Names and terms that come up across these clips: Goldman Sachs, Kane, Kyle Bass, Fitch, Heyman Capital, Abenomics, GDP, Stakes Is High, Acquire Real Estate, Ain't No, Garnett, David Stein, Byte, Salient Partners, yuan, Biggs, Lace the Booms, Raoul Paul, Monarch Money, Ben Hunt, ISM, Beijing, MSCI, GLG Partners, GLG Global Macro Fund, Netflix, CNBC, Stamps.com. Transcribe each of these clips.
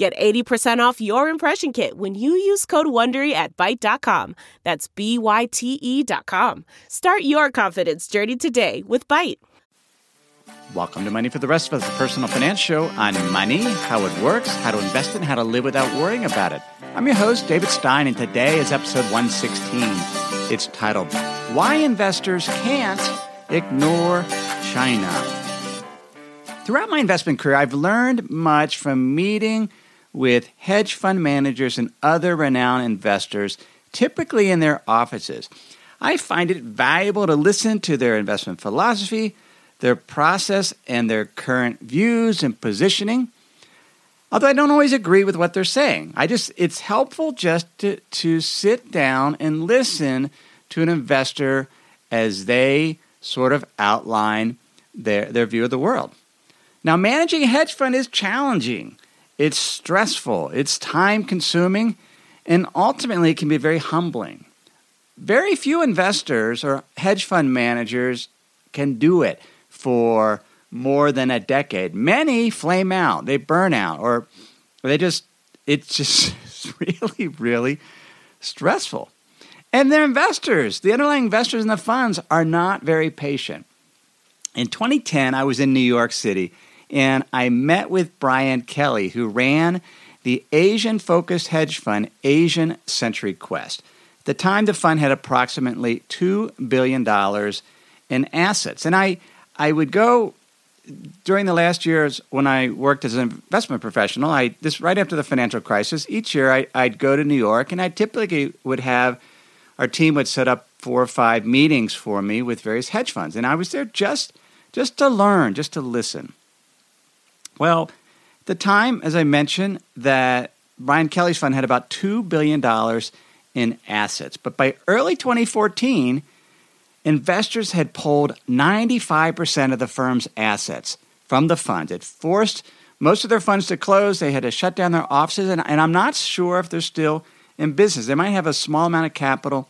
Get 80% off your impression kit when you use code WONDERY at Byte.com. That's BYTE.com. Start your confidence journey today with Byte. Welcome to Money for the Rest of Us, a personal finance show on money, how it works, how to invest it, and how to live without worrying about it. I'm your host, David Stein, and today is episode 116. It's titled, Why Investors Can't Ignore China. Throughout my investment career, I've learned much from meeting with hedge fund managers and other renowned investors, typically in their offices. I find it valuable to listen to their investment philosophy, their process, and their current views and positioning. Although I don't always agree with what they're saying. It's helpful just to sit down and listen to an investor as they sort of outline their view of the world. Now, managing a hedge fund is challenging. It's stressful. It's time-consuming. And ultimately, it can be very humbling. Very few investors or hedge fund managers can do it for more than a decade. Many flame out, they burn out, or it's just really, really stressful. And their investors, the underlying investors in the funds, are not very patient. In 2010, I was in New York City, and I met with Brian Kelly, who ran the Asian-focused hedge fund, Asian Century Quest. At the time, the fund had approximately $2 billion in assets. And I would go during the last years when I worked as an investment professional. Right after the financial crisis, each year I'd go to New York, and I typically would have our team would set up 4 or 5 meetings for me with various hedge funds, and I was there just to learn, just to listen. Well, at the time, as I mentioned, that Brian Kelly's fund had about $2 billion in assets, but by early 2014. Investors had pulled 95% of the firm's assets from the fund. It forced most of their funds to close. They had to shut down their offices, and I'm not sure if they're still in business. They might have a small amount of capital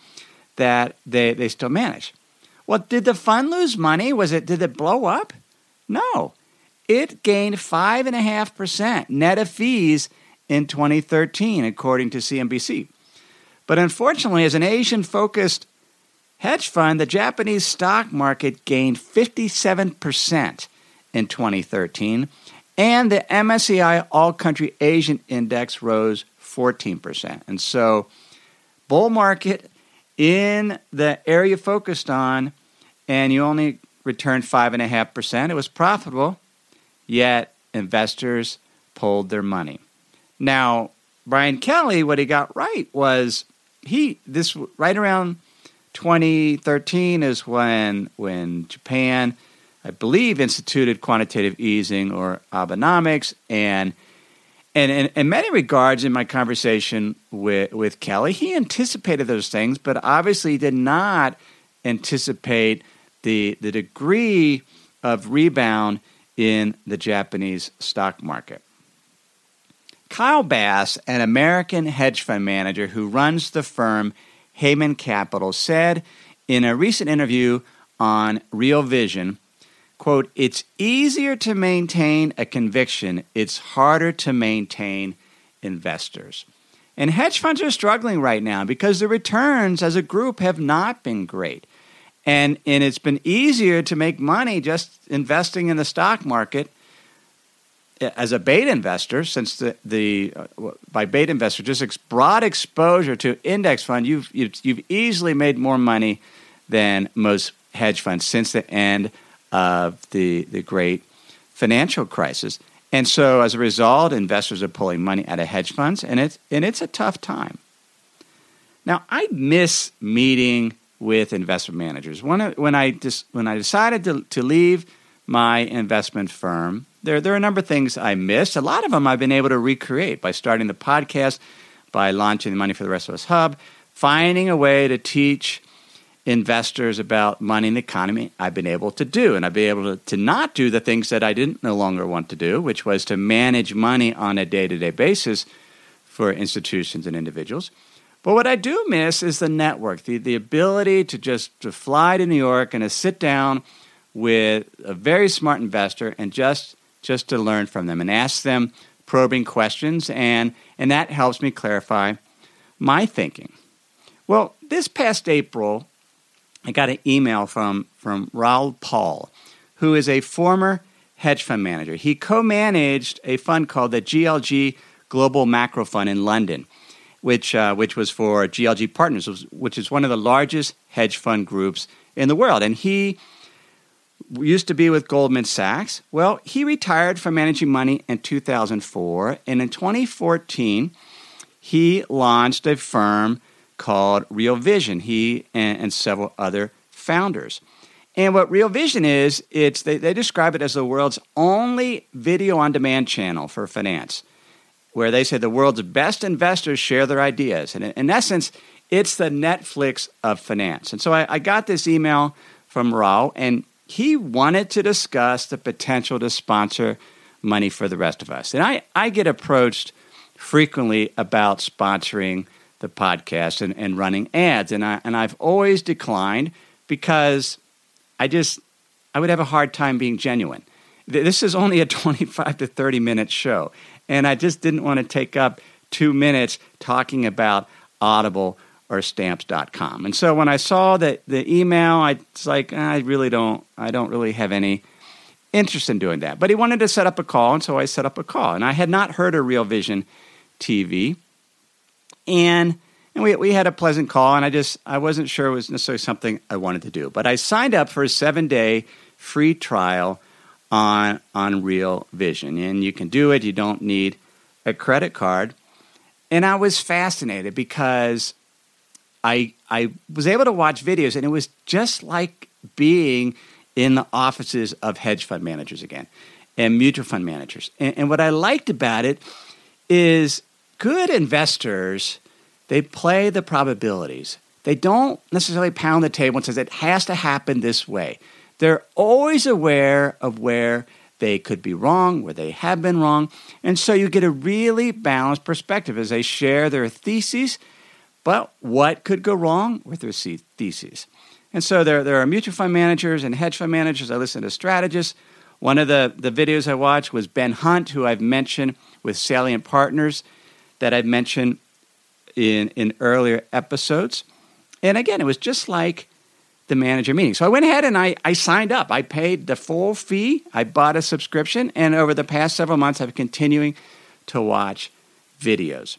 that they still manage. Well, did the fund lose money? Did it blow up? No. It gained 5.5% net of fees in 2013, according to CNBC. But unfortunately, as an Asian-focused hedge fund, the Japanese stock market gained 57% in 2013, and the MSCI All-Country Asian Index rose 14%. And so, bull market in the area focused on, and you only returned 5.5%. It was profitable, yet investors pulled their money. Now, Brian Kelly, what he got right was right around 2013 is when Japan, I believe, instituted quantitative easing or Abenomics, and in many regards, in my conversation with Kelly, he anticipated those things, but obviously did not anticipate the degree of rebound in the Japanese stock market. Kyle Bass, an American hedge fund manager who runs the firm Heyman Capital, said in a recent interview on Real Vision, quote, "It's easier to maintain a conviction. It's harder to maintain investors." And hedge funds are struggling right now because the returns as a group have not been great. And it's been easier to make money just investing in the stock market as a beta investor, since by beta investor, just broad exposure to index fund, you've easily made more money than most hedge funds since the end of the great financial crisis. And so as a result, investors are pulling money out of hedge funds, and it's a tough time. Now, I miss meeting with investment managers. When I decided to leave my investment firm, there are a number of things I missed. A lot of them I've been able to recreate by starting the podcast, by launching the Money for the Rest of Us Hub, finding a way to teach investors about money and the economy. I've been able to do, and I've been able to not do the things that I didn't no longer want to do, which was to manage money on a day-to-day basis for institutions and individuals. But what I do miss is the network, the ability to just to fly to New York and to sit down with a very smart investor and just to learn from them and ask them probing questions, and that helps me clarify my thinking. Well, this past April, I got an email from Raoul Paul, who is a former hedge fund manager. He co-managed a fund called the GLG Global Macro Fund in London, which was for GLG Partners, which is one of the largest hedge fund groups in the world. And he used to be with Goldman Sachs. Well, he retired from managing money in 2004, and in 2014, he launched a firm called Real Vision, he and several other founders. And what Real Vision is, it's they describe it as the world's only video-on-demand channel for finance, where they say the world's best investors share their ideas. And in essence, it's the Netflix of finance. And so I got this email from Rao, and he wanted to discuss the potential to sponsor Money for the Rest of Us. And I get approached frequently about sponsoring the podcast and running ads. And I've always declined because I would have a hard time being genuine. This is only a 25 to 30-minute show, and I just didn't want to take up 2 minutes talking about Audible or Stamps.com. And so when I saw that the email, it's like, I don't really have any interest in doing that. But he wanted to set up a call, and so I set up a call. And I had not heard of Real Vision TV. And we had a pleasant call, and I wasn't sure it was necessarily something I wanted to do. But I signed up for a 7-day free trial on Real Vision. And you can do it. You don't need a credit card. And I was fascinated because I was able to watch videos, and it was just like being in the offices of hedge fund managers again and mutual fund managers. And what I liked about it is good investors, they play the probabilities. They don't necessarily pound the table and say it has to happen this way. They're always aware of where they could be wrong, where they have been wrong. And so you get a really balanced perspective as they share their theses, but what could go wrong with their theses. And so there are mutual fund managers and hedge fund managers. I listen to strategists. One of the videos I watched was Ben Hunt, who I've mentioned with Salient Partners, that I've mentioned in earlier episodes. And again, it was just like the manager meeting. So I went ahead and I signed up. I paid the full fee. I bought a subscription. And over the past several months, I've been continuing to watch videos.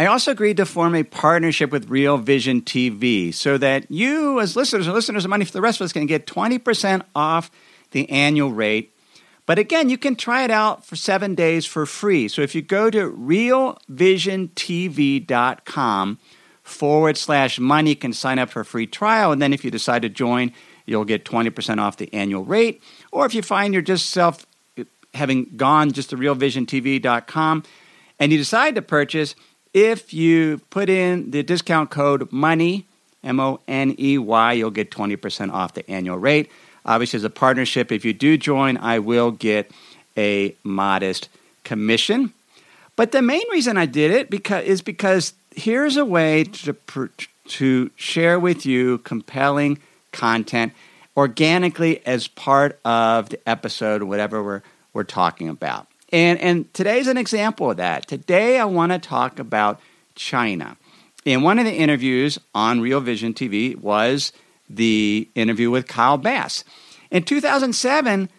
I also agreed to form a partnership with Real Vision TV so that you, as listeners and listeners of Money for the Rest of Us, can get 20% off the annual rate. But again, you can try it out for 7 days for free. So if you go to realvisiontv.com /money, you can sign up for a free trial. And then if you decide to join, you'll get 20% off the annual rate. Or if you find yourself having gone just to realvisiontv.com and you decide to purchase, if you put in the discount code MONEY, MONEY, you'll get 20% off the annual rate. Obviously, as a partnership, if you do join, I will get a modest commission. But the main reason I did it is because here's a way to share with you compelling content organically as part of the episode, whatever we're talking about. And today's an example of that. Today, I want to talk about China. And one of the interviews on Real Vision TV was the interview with Kyle Bass. In 2007,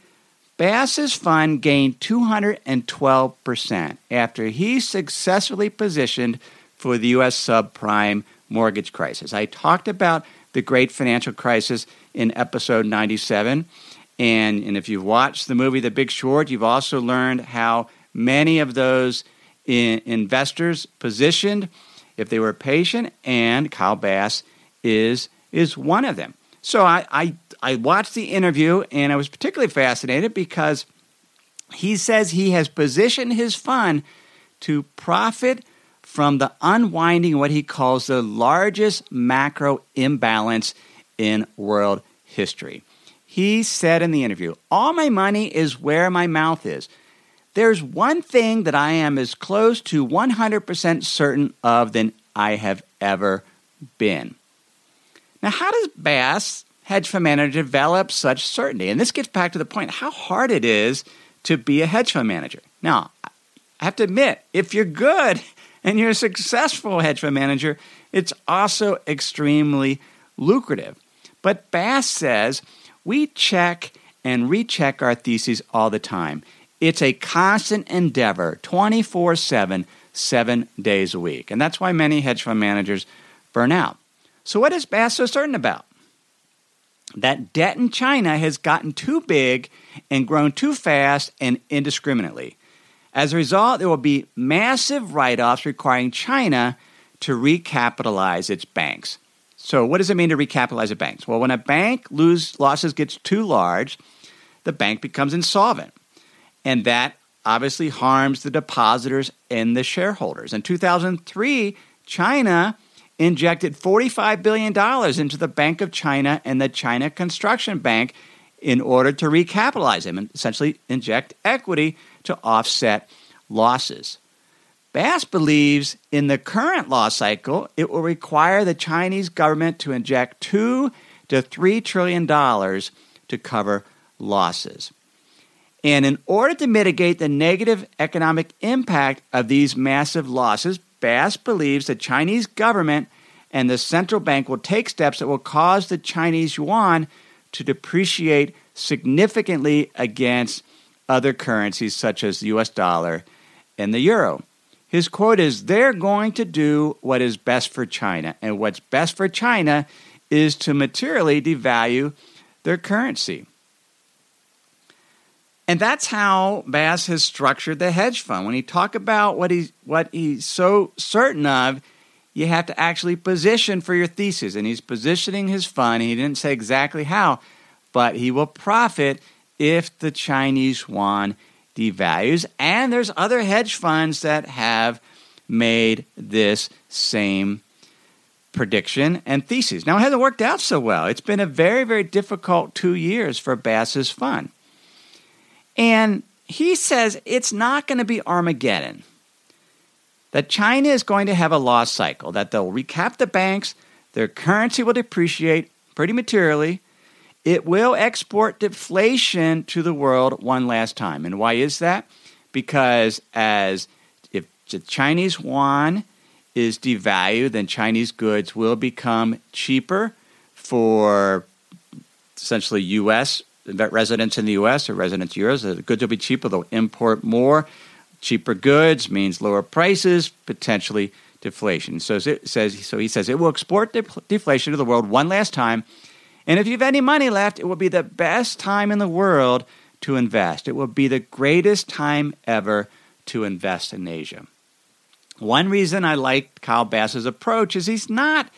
Bass's fund gained 212% after he successfully positioned for the U.S. subprime mortgage crisis. I talked about the great financial crisis in episode 97. And if you've watched the movie The Big Short, you've also learned how many of those investors positioned if they were patient, and Kyle Bass is one of them. So I watched the interview, and I was particularly fascinated because he says he has positioned his fund to profit from the unwinding of what he calls the largest macro imbalance in world history. He said in the interview, "All my money is where my mouth is. There's one thing that I am as close to 100% certain of than I have ever been." Now, how does Bass, hedge fund manager, develop such certainty? And this gets back to the point, how hard it is to be a hedge fund manager. Now, I have to admit, if you're good and you're a successful hedge fund manager, it's also extremely lucrative. But Bass says, we check and recheck our theses all the time. It's a constant endeavor, 24/7, 7 days a week. And that's why many hedge fund managers burn out. So what is Bass so certain about? That debt in China has gotten too big and grown too fast and indiscriminately. As a result, there will be massive write-offs requiring China to recapitalize its banks. So what does it mean to recapitalize a bank? Well, when a bank losses gets too large, the bank becomes insolvent. And that obviously harms the depositors and the shareholders. In 2003, China injected $45 billion into the Bank of China and the China Construction Bank in order to recapitalize them and essentially inject equity to offset losses. Bass believes in the current law cycle, it will require the Chinese government to inject $2 to $3 trillion to cover losses. And in order to mitigate the negative economic impact of these massive losses, Bass believes the Chinese government and the central bank will take steps that will cause the Chinese yuan to depreciate significantly against other currencies such as the U.S. dollar and the euro. His quote is, "They're going to do what is best for China, and what's best for China is to materially devalue their currency." And that's how Bass has structured the hedge fund. When you talk about what he's so certain of, you have to actually position for your thesis. And he's positioning his fund. He didn't say exactly how, but he will profit if the Chinese yuan devalues. And there's other hedge funds that have made this same prediction and thesis. Now, it hasn't worked out so well. It's been a very, very difficult 2 years for Bass's fund. And he says it's not going to be Armageddon, that China is going to have a loss cycle, that they'll recap the banks, their currency will depreciate pretty materially, it will export deflation to the world one last time. And why is that? Because if the Chinese yuan is devalued, then Chinese goods will become cheaper for essentially U.S. residents in the U.S. or residents in Euros. The goods will be cheaper. They'll import more. Cheaper goods means lower prices, potentially deflation. So he says it will export deflation to the world one last time. And if you have any money left, it will be the best time in the world to invest. It will be the greatest time ever to invest in Asia. One reason I like Kyle Bass's approach is he's not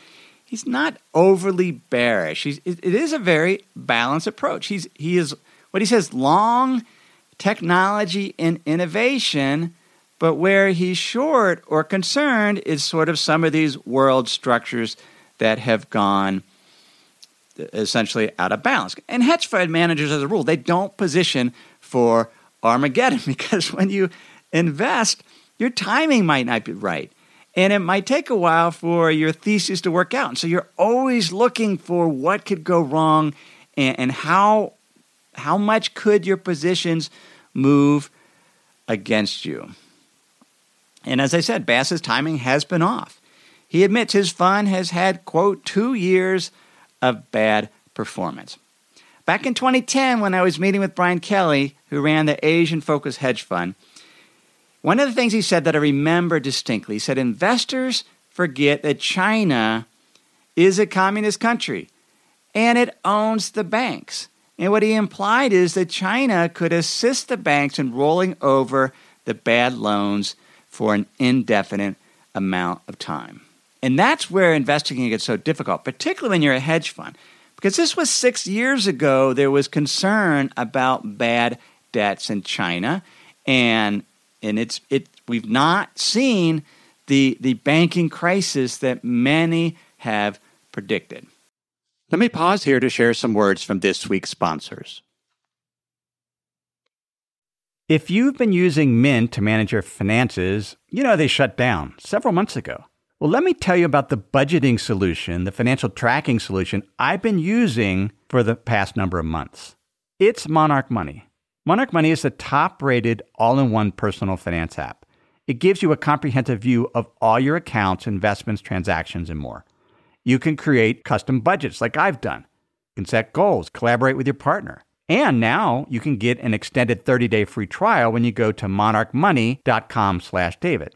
overly bearish. It is a very balanced approach. He is what he says, long technology and innovation, but where he's short or concerned is sort of some of these world structures that have gone essentially out of balance. And hedge fund managers, as a rule, they don't position for Armageddon because when you invest, your timing might not be right. And it might take a while for your thesis to work out. And so you're always looking for what could go wrong and how much could your positions move against you. And as I said, Bass's timing has been off. He admits his fund has had, quote, 2 years of bad performance. Back in 2010, when I was meeting with Brian Kelly, who ran the Asian-focused hedge fund, one of the things he said that I remember distinctly, he said, investors forget that China is a communist country and it owns the banks. And what he implied is that China could assist the banks in rolling over the bad loans for an indefinite amount of time. And that's where investing gets so difficult, particularly when you're a hedge fund. Because this was 6 years ago, there was concern about bad debts in China, and we've not seen the banking crisis that many have predicted. Let me pause here to share some words from this week's sponsors. If you've been using Mint to manage your finances, you know they shut down several months ago. Well, let me tell you about the budgeting solution, the financial tracking solution I've been using for the past number of months. It's Monarch Money. Monarch Money is the top-rated all-in-one personal finance app. It gives you a comprehensive view of all your accounts, investments, transactions, and more. You can create custom budgets like I've done. You can set goals, collaborate with your partner. And now you can get an extended 30-day free trial when you go to monarchmoney.com/David.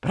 But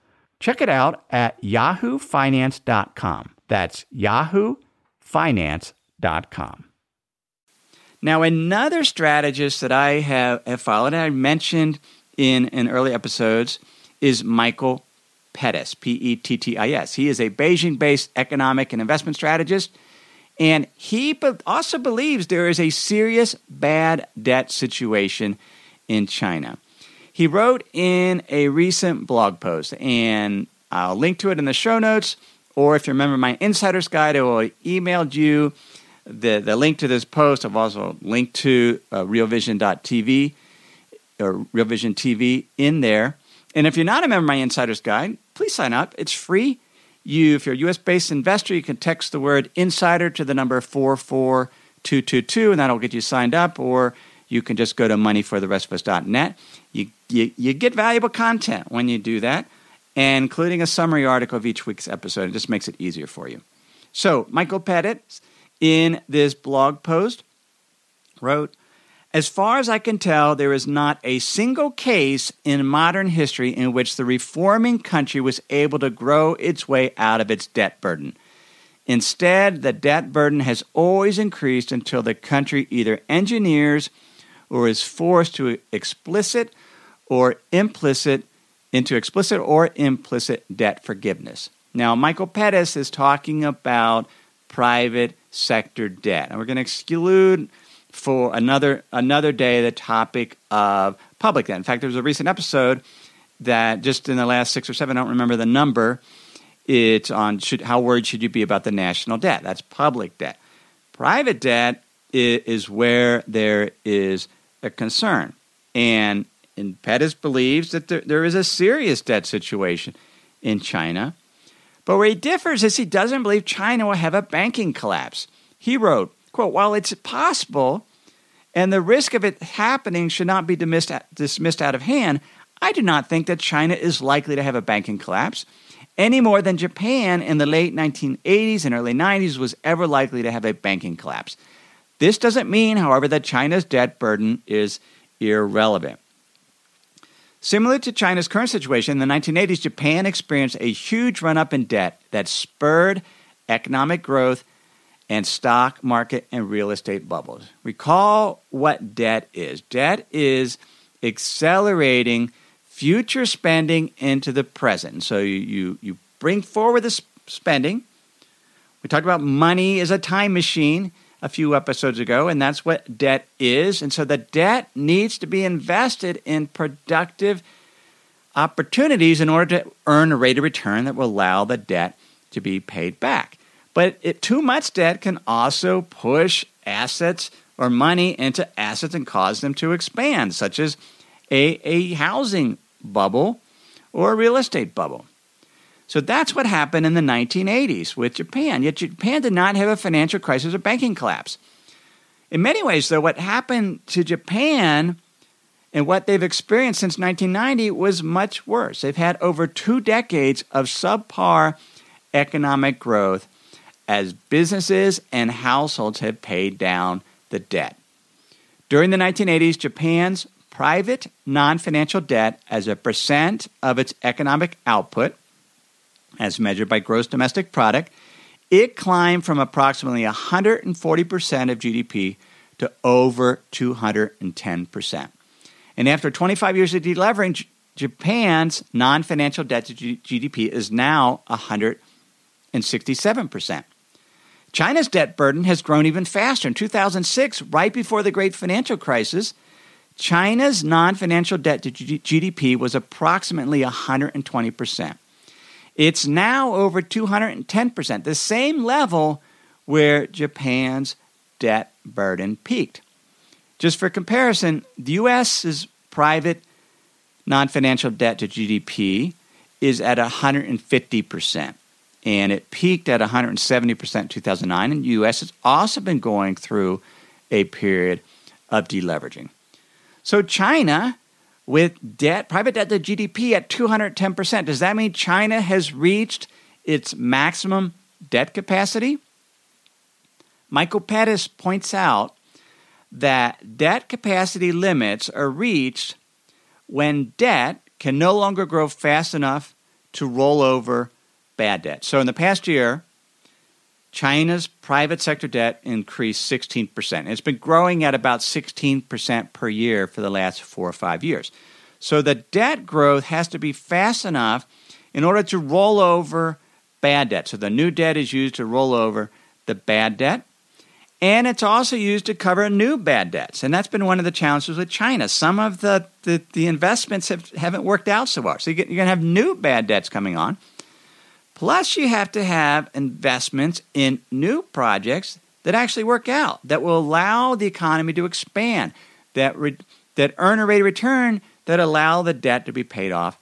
Check it out at yahoofinance.com. That's yahoofinance.com. Now, another strategist that I have followed, and I mentioned in early episodes, is Michael Pettis, Pettis. He is a Beijing-based economic and investment strategist, and he also believes there is a serious bad debt situation in China. He wrote in a recent blog post, and I'll link to it in the show notes, or if you remember my Insider's Guide, I will emailed you the link to this post. I've also linked to realvision.tv or Realvision TV in there. And if you're not a member of my Insider's Guide, please sign up. It's free. If you're a U.S.-based investor, you can text the word INSIDER to the number 44222, and that'll get you signed up, or you can just go to moneyfortherestofus.net. You get valuable content when you do that, including a summary article of each week's episode. It just makes it easier for you. So Michael Pettit, in this blog post, wrote, "As far as I can tell, there is not a single case in modern history in which the reforming country was able to grow its way out of its debt burden. Instead, the debt burden has always increased until the country either engineers or is forced to explicit or implicit debt forgiveness." Now, Michael Pettis is talking about private sector debt. And we're going to exclude for another day the topic of public debt. In fact, there was a recent episode that just in the last 6 or 7, I don't remember the number, it's on how worried should you be about the national debt. That's public debt. Private debt is where there is a concern. And Pettis believes that there is a serious debt situation in China. But where he differs is he doesn't believe China will have a banking collapse. He wrote, quote, "While it's possible and the risk of it happening should not be dismissed out of hand, I do not think that China is likely to have a banking collapse any more than Japan in the late 1980s and early 90s was ever likely to have a banking collapse. This doesn't mean, however, that China's debt burden is irrelevant. Similar to China's current situation, in the 1980s, Japan experienced a huge run-up in debt that spurred economic growth and stock market and real estate bubbles. Recall what debt is. Debt is accelerating future spending into the present. So you bring forward the spending. We talked about money is a time machine a few episodes ago, and that's what debt is. And so the debt needs to be invested in productive opportunities in order to earn a rate of return that will allow the debt to be paid back. But too much debt can also push assets or money into assets and cause them to expand, such as a housing bubble or a real estate bubble. So that's what happened in the 1980s with Japan. Yet Japan did not have a financial crisis or banking collapse. In many ways, though, what happened to Japan and what they've experienced since 1990 was much worse. They've had over 2 decades of subpar economic growth as businesses and households have paid down the debt. During the 1980s, Japan's private non-financial debt as a percent of its economic output, as measured by gross domestic product, it climbed from approximately 140% of GDP to over 210%. And after 25 years of delevering, Japan's non-financial debt to GDP is now 167%. China's debt burden has grown even faster. In 2006, right before the great financial crisis, China's non-financial debt to GDP was approximately 120%. It's now over 210%, the same level where Japan's debt burden peaked. Just for comparison, the U.S.'s private non-financial debt to GDP is at 150%, and it peaked at 170% in 2009, and the U.S. has also been going through a period of deleveraging. So China, with debt, private debt to GDP at 210%. Does that mean China has reached its maximum debt capacity? Michael Pettis points out that debt capacity limits are reached when debt can no longer grow fast enough to roll over bad debt. So in the past year, China's private sector debt increased 16%. It's been growing at about 16% per year for the last 4 or 5 years. So the debt growth has to be fast enough in order to roll over bad debt. So the new debt is used to roll over the bad debt, and it's also used to cover new bad debts. And that's been one of the challenges with China. Some of the investments haven't worked out so well. So you're going to have new bad debts coming on. Plus, you have to have investments in new projects that actually work out, that will allow the economy to expand, that earn a rate of return, that allow the debt to be paid off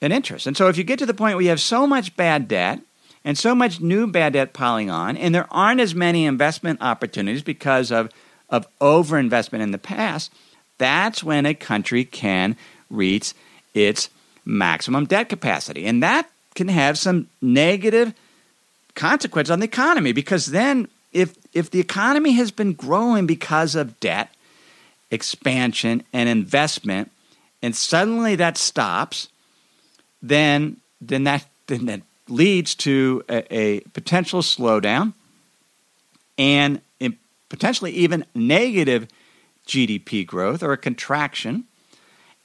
in interest. And so if you get to the point where you have so much bad debt and so much new bad debt piling on, and there aren't as many investment opportunities because of overinvestment in the past, that's when a country can reach its maximum debt capacity. And that can have some negative consequence on the economy, because then if the economy has been growing because of debt, expansion, and investment, and suddenly that stops, then that leads to a potential slowdown and potentially even negative GDP growth or a contraction.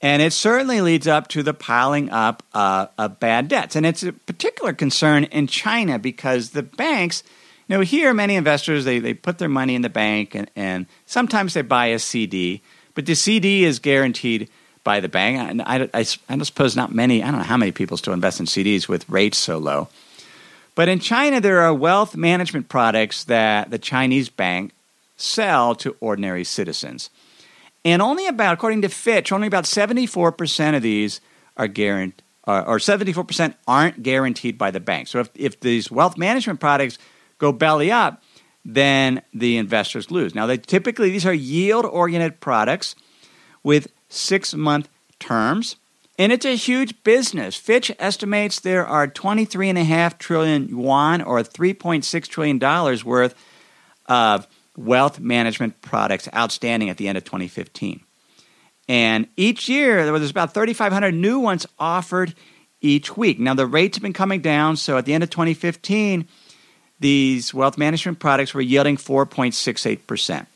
And it certainly leads up to the piling up of bad debts. And it's a particular concern in China because the banks, here many investors, they put their money in the bank and sometimes they buy a CD, but the CD is guaranteed by the bank. And I suppose not many, I don't know how many people still invest in CDs with rates so low. But in China, there are wealth management products that the Chinese bank sell to ordinary citizens. And according to Fitch, only about 74% of these are guaranteed, or 74% aren't guaranteed by the bank. So if these wealth management products go belly up, then the investors lose. Now, these are yield-oriented products with 6-month terms, and it's a huge business. Fitch estimates there are 23.5 trillion yuan, or $3.6 trillion worth of wealth management products outstanding at the end of 2015. And each year, there was about 3,500 new ones offered each week. Now, the rates have been coming down. So at the end of 2015, these wealth management products were yielding 4.68%.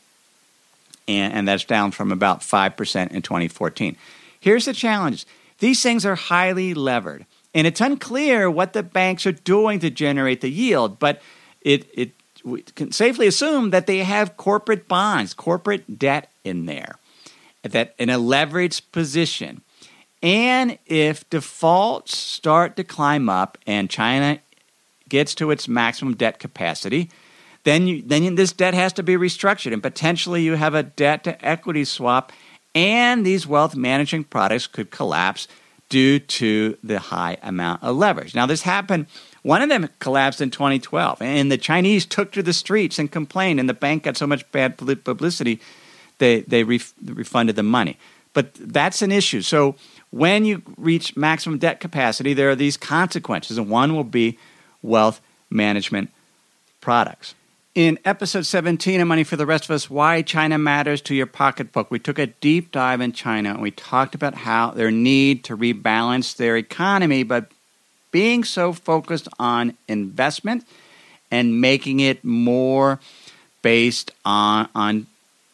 And that's down from about 5% in 2014. Here's the challenges. These things are highly levered. And it's unclear what the banks are doing to generate the yield. But we can safely assume that they have corporate bonds, corporate debt in there, that in a leveraged position. And if defaults start to climb up and China gets to its maximum debt capacity, then this debt has to be restructured, and potentially you have a debt-to-equity swap, and these wealth managing products could collapse due to the high amount of leverage. Now, this happened. One of them collapsed in 2012, and the Chinese took to the streets and complained, and the bank got so much bad publicity, they refunded the money. But that's an issue. So when you reach maximum debt capacity, there are these consequences, and one will be wealth management products. In episode 17 of Money for the Rest of Us, Why China Matters to Your Pocketbook, we took a deep dive in China, and we talked about how their need to rebalance their economy by being so focused on investment and making it more based on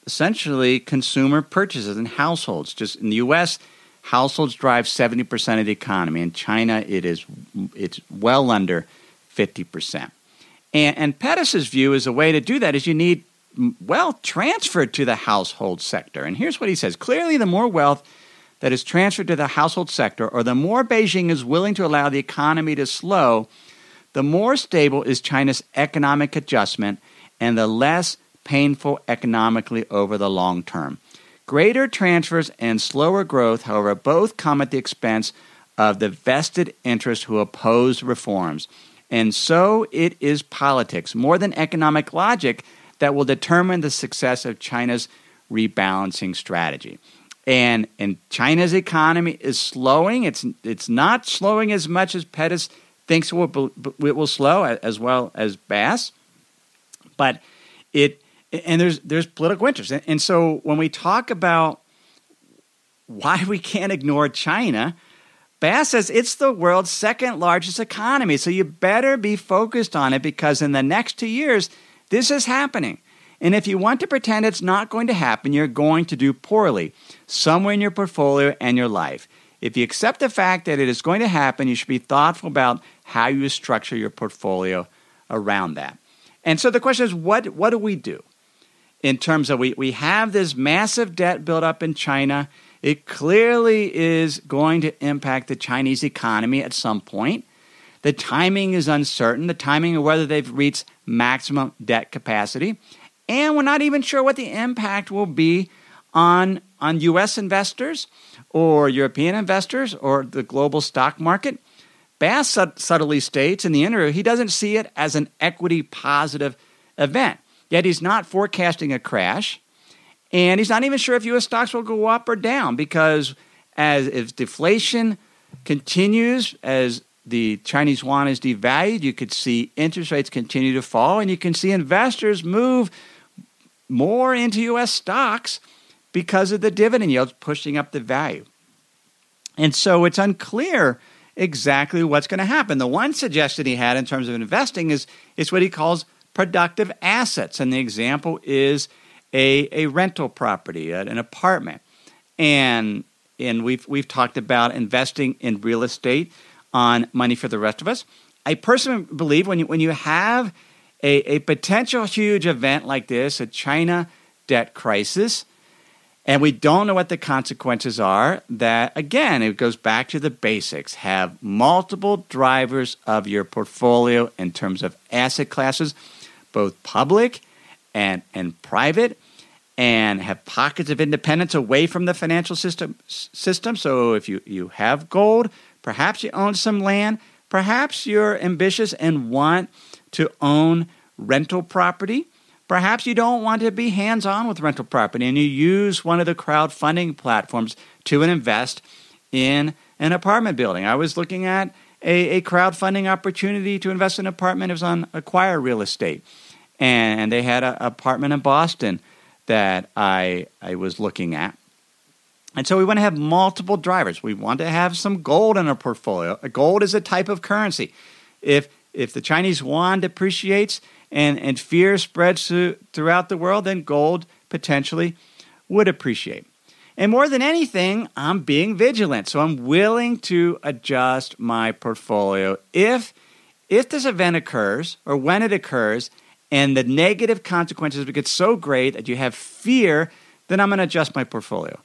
essentially consumer purchases and households. Just in the U.S., households drive 70% of the economy. In China, it's well under 50%. And Pettis' view is a way to do that is you need wealth transferred to the household sector. And here's what he says. Clearly, the more wealth that is transferred to the household sector, or the more Beijing is willing to allow the economy to slow, the more stable is China's economic adjustment and the less painful economically over the long term. Greater transfers and slower growth, however, both come at the expense of the vested interests who oppose reforms. And so it is politics, more than economic logic, that will determine the success of China's rebalancing strategy. And China's economy is slowing. It's not slowing as much as Pettis thinks it will slow, as well as Bass. But there's political interest. And so when we talk about why we can't ignore China, Bass says it's the world's second largest economy. So you better be focused on it, because in the next 2 years, this is happening. And if you want to pretend it's not going to happen, you're going to do poorly somewhere in your portfolio and your life. If you accept the fact that it is going to happen, you should be thoughtful about how you structure your portfolio around that. And so the question is, what do we do? In terms of we have this massive debt buildup in China. It clearly is going to impact the Chinese economy at some point. The timing is uncertain, the timing of whether they've reached maximum debt capacity. And we're not even sure what the impact will be on U.S. investors or European investors or the global stock market. Bass subtly states in the interview he doesn't see it as an equity positive event. Yet he's not forecasting a crash, and he's not even sure if U.S. stocks will go up or down, because if deflation continues, as the Chinese yuan is devalued, you could see interest rates continue to fall, and you can see investors move more into U.S. stocks because of the dividend yields pushing up the value. And so it's unclear exactly what's going to happen. The one suggestion he had in terms of investing is what he calls productive assets. And the example is a rental property, an apartment. And we've talked about investing in real estate on Money for the Rest of Us. I personally believe when you have a potential huge event like this, a China debt crisis, and we don't know what the consequences are, that, again, it goes back to the basics. Have multiple drivers of your portfolio in terms of asset classes, both public and private, and have pockets of independence away from the financial system. So if you have gold, perhaps you own some land, perhaps you're ambitious and want to own rental property. Perhaps you don't want to be hands-on with rental property, and you use one of the crowdfunding platforms to invest in an apartment building. I was looking at a crowdfunding opportunity to invest in an apartment. It was on Acquire Real Estate, and they had an apartment in Boston that I was looking at. And so we want to have multiple drivers. We want to have some gold in our portfolio. Gold is a type of currency. If the Chinese yuan depreciates and fear spreads throughout the world, then gold potentially would appreciate. And more than anything, I'm being vigilant. So I'm willing to adjust my portfolio if this event occurs or when it occurs and the negative consequences get so great that you have fear, then I'm going to adjust my portfolio.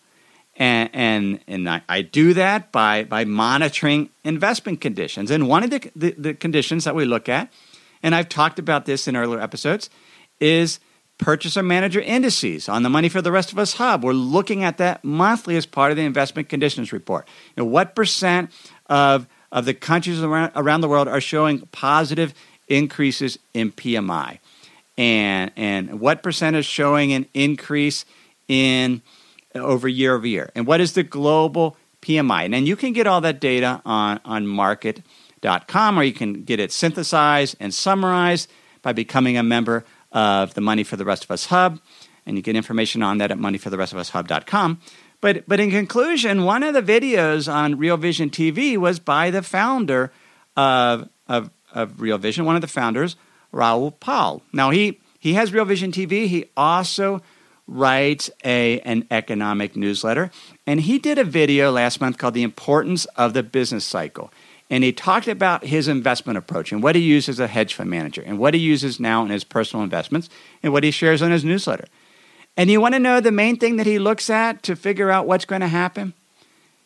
And I do that by monitoring investment conditions. And one of the conditions that we look at, and I've talked about this in earlier episodes, is purchaser manager indices on the Money for the Rest of Us hub. We're looking at that monthly as part of the investment conditions report. You know, what percent of the countries around the world are showing positive increases in PMI? And what percent is showing an increase in year over year, and what is the global PMI? And then you can get all that data on market.com, or you can get it synthesized and summarized by becoming a member of the Money for the Rest of Us Hub, and you get information on that at moneyfortherestofushub.com. But in conclusion, one of the videos on Real Vision TV was by the founder of Real Vision, one of the founders, Raoul Paul. Now, he has Real Vision TV. He also writes an economic newsletter. And he did a video last month called The Importance of the Business Cycle. And he talked about his investment approach and what he used as a hedge fund manager and what he uses now in his personal investments and what he shares on his newsletter. And you want to know the main thing that he looks at to figure out what's going to happen?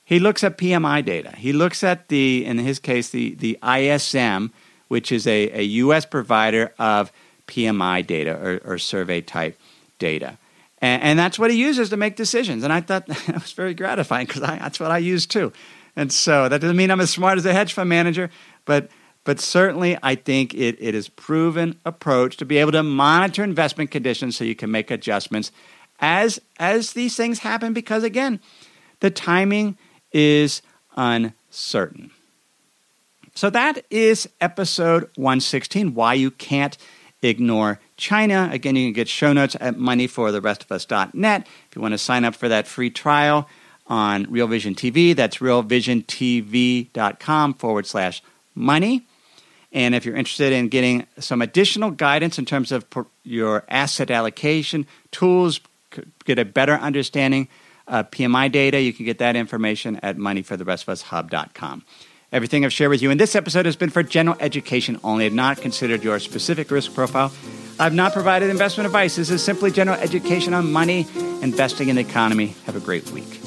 He looks at PMI data. He looks at in his case, the ISM, which is a U.S. provider of PMI data or survey type data. And that's what he uses to make decisions. And I thought that was very gratifying because that's what I use too. And so that doesn't mean I'm as smart as a hedge fund manager, but certainly I think it is proven approach to be able to monitor investment conditions so you can make adjustments as these things happen, because again, the timing is uncertain. So that is episode 116, why you can't ignore China. Again, you can get show notes at moneyfortherestofus.net. If you want to sign up for that free trial on Real Vision TV, that's realvisiontv.com/money. And if you're interested in getting some additional guidance in terms of your asset allocation tools, get a better understanding of PMI data, you can get that information at moneyfortherestofushub.com. Everything I've shared with you in this episode has been for general education only. I've not considered your specific risk profile. I've not provided investment advice. This is simply general education on money, investing in the economy. Have a great week.